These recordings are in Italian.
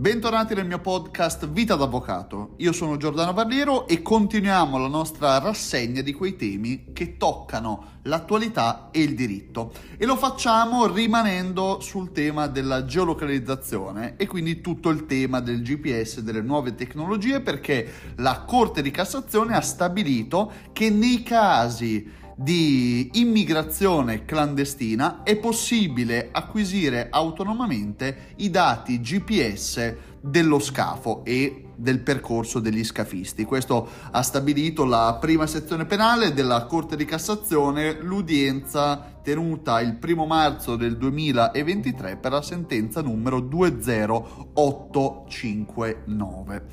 Bentornati nel mio podcast Vita d'Avvocato. Io sono Giordano Barriero e continuiamo la nostra rassegna di quei temi che toccano l'attualità e il diritto. E lo facciamo rimanendo sul tema della geolocalizzazione e quindi tutto il tema del GPS e delle nuove tecnologie, perché la Corte di Cassazione ha stabilito che nei casi di immigrazione clandestina è possibile acquisire autonomamente i dati GPS dello scafo e del percorso degli scafisti. Questo ha stabilito la prima sezione penale della Corte di Cassazione, l'udienza tenuta il 1 marzo del 2023 per la sentenza numero 20859.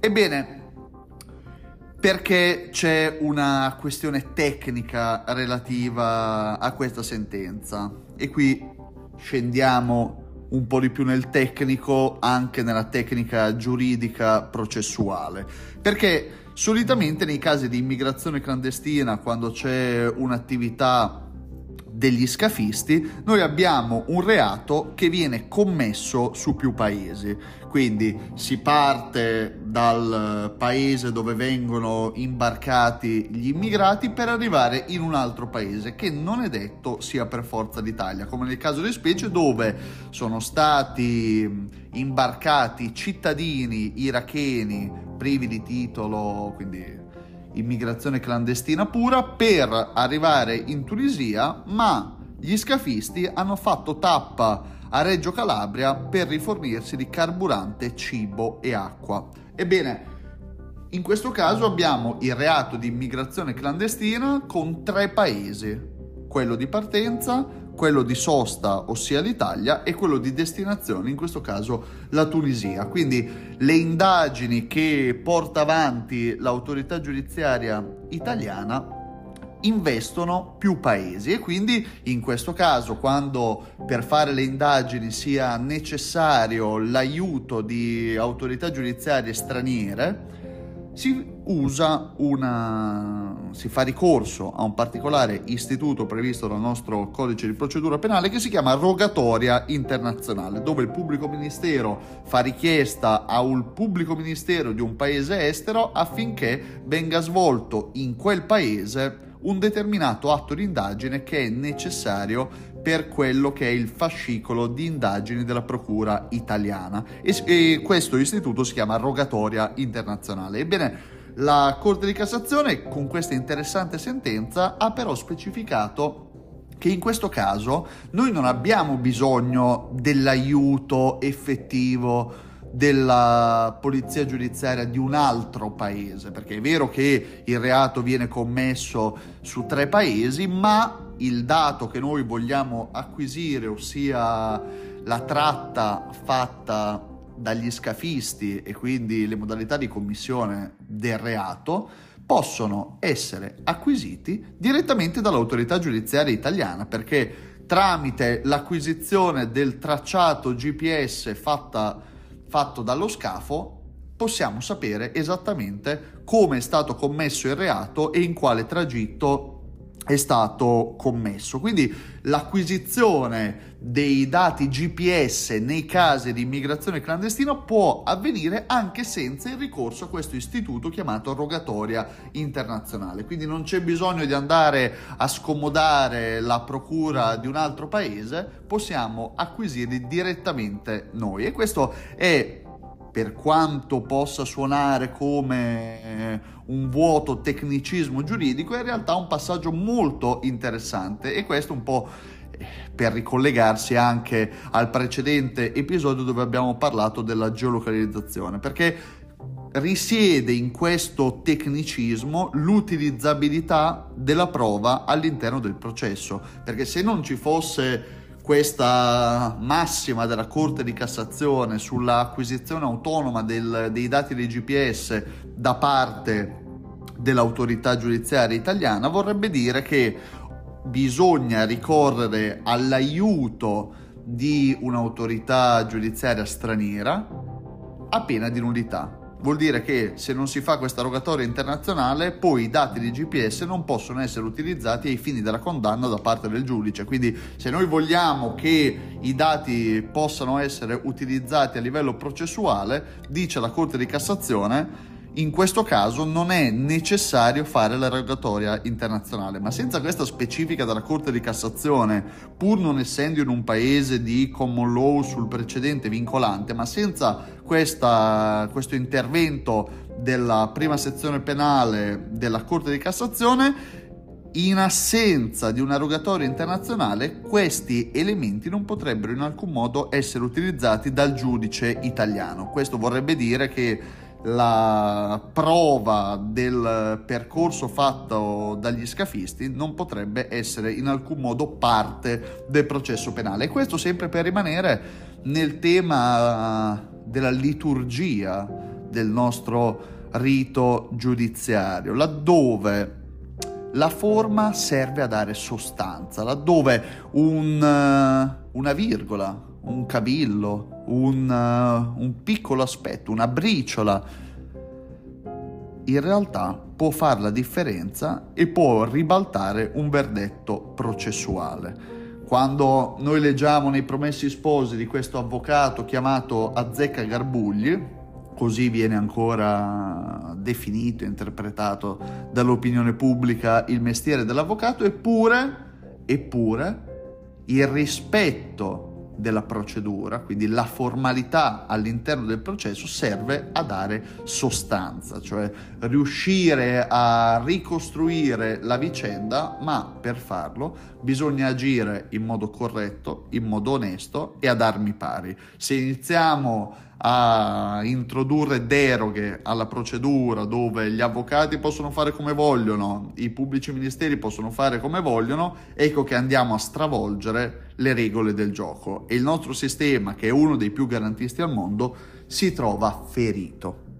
Ebbene, perché c'è una questione tecnica relativa a questa sentenza e qui scendiamo un po' di più nel tecnico, anche nella tecnica giuridica processuale, perché solitamente nei casi di immigrazione clandestina, quando c'è un'attività degli scafisti, noi abbiamo un reato che viene commesso su più paesi. Quindi si parte dal paese dove vengono imbarcati gli immigrati per arrivare in un altro paese che non è detto sia per forza l'Italia, come nel caso di specie dove sono stati imbarcati cittadini iracheni privi di titolo, quindi immigrazione clandestina pura, per arrivare in Tunisia, ma gli scafisti hanno fatto tappa a Reggio Calabria per rifornirsi di carburante, cibo e acqua. Ebbene, in questo caso abbiamo il reato di immigrazione clandestina con tre paesi: quello di partenza, quello di sosta, ossia l'Italia, e quello di destinazione, in questo caso la Tunisia. Quindi le indagini che porta avanti l'autorità giudiziaria italiana investono più paesi e quindi in questo caso, quando per fare le indagini sia necessario l'aiuto di autorità giudiziarie straniere, si fa ricorso a un particolare istituto previsto dal nostro codice di procedura penale che si chiama rogatoria internazionale, dove il pubblico ministero fa richiesta a un pubblico ministero di un paese estero affinché venga svolto in quel paese un determinato atto di indagine che è necessario per quello che è il fascicolo di indagini della procura italiana, e questo istituto si chiama rogatoria internazionale. Ebbene, la Corte di Cassazione con questa interessante sentenza ha però specificato che in questo caso noi non abbiamo bisogno dell'aiuto effettivo della polizia giudiziaria di un altro paese, perché è vero che il reato viene commesso su tre paesi, ma il dato che noi vogliamo acquisire, ossia la tratta fatta dagli scafisti e quindi le modalità di commissione del reato, possono essere acquisiti direttamente dall'autorità giudiziaria italiana, perché tramite l'acquisizione del tracciato GPS fatto dallo scafo possiamo sapere esattamente come è stato commesso il reato e in quale tragitto è stato commesso. Quindi l'acquisizione dei dati GPS nei casi di immigrazione clandestina può avvenire anche senza il ricorso a questo istituto chiamato rogatoria internazionale. Quindi non c'è bisogno di andare a scomodare la procura di un altro paese, possiamo acquisirli direttamente noi, e questo è, per quanto possa suonare come un vuoto tecnicismo giuridico, è in realtà un passaggio molto interessante, e questo un po' per ricollegarsi anche al precedente episodio dove abbiamo parlato della geolocalizzazione, perché risiede in questo tecnicismo l'utilizzabilità della prova all'interno del processo, perché se non ci fosse questa massima della Corte di Cassazione sull'acquisizione autonoma dei dati dei GPS da parte dell'autorità giudiziaria italiana, vorrebbe dire che bisogna ricorrere all'aiuto di un'autorità giudiziaria straniera a pena di nullità. Vuol dire che se non si fa questa rogatoria internazionale, poi i dati di GPS non possono essere utilizzati ai fini della condanna da parte del giudice. Quindi se noi vogliamo che i dati possano essere utilizzati a livello processuale, dice la Corte di Cassazione, in questo caso non è necessario fare la rogatoria internazionale. Ma senza questa specifica della Corte di Cassazione, pur non essendo in un paese di common law sul precedente vincolante, ma senza questo intervento della prima sezione penale della Corte di Cassazione, in assenza di una rogatoria internazionale, questi elementi non potrebbero in alcun modo essere utilizzati dal giudice italiano. Questo vorrebbe dire che la prova del percorso fatto dagli scafisti non potrebbe essere in alcun modo parte del processo penale. E questo sempre per rimanere nel tema della liturgia del nostro rito giudiziario, laddove la forma serve a dare sostanza, laddove una virgola, un cavillo, un piccolo aspetto, una briciola, in realtà può fare la differenza e può ribaltare un verdetto processuale. Quando noi leggiamo nei Promessi Sposi di questo avvocato chiamato Azecca Garbugli, così viene ancora definito e interpretato dall'opinione pubblica il mestiere dell'avvocato, eppure il rispetto della procedura, quindi la formalità all'interno del processo, serve a dare sostanza, cioè riuscire a ricostruire la vicenda, ma per farlo bisogna agire in modo corretto, in modo onesto e ad armi pari. Se iniziamo a introdurre deroghe alla procedura dove gli avvocati possono fare come vogliono, i pubblici ministeri possono fare come vogliono, ecco che andiamo a stravolgere le regole del gioco e il nostro sistema, che è uno dei più garantisti al mondo, si trova ferito.